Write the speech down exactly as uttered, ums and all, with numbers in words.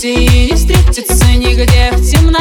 встретить и не встретиться нигде в темноте.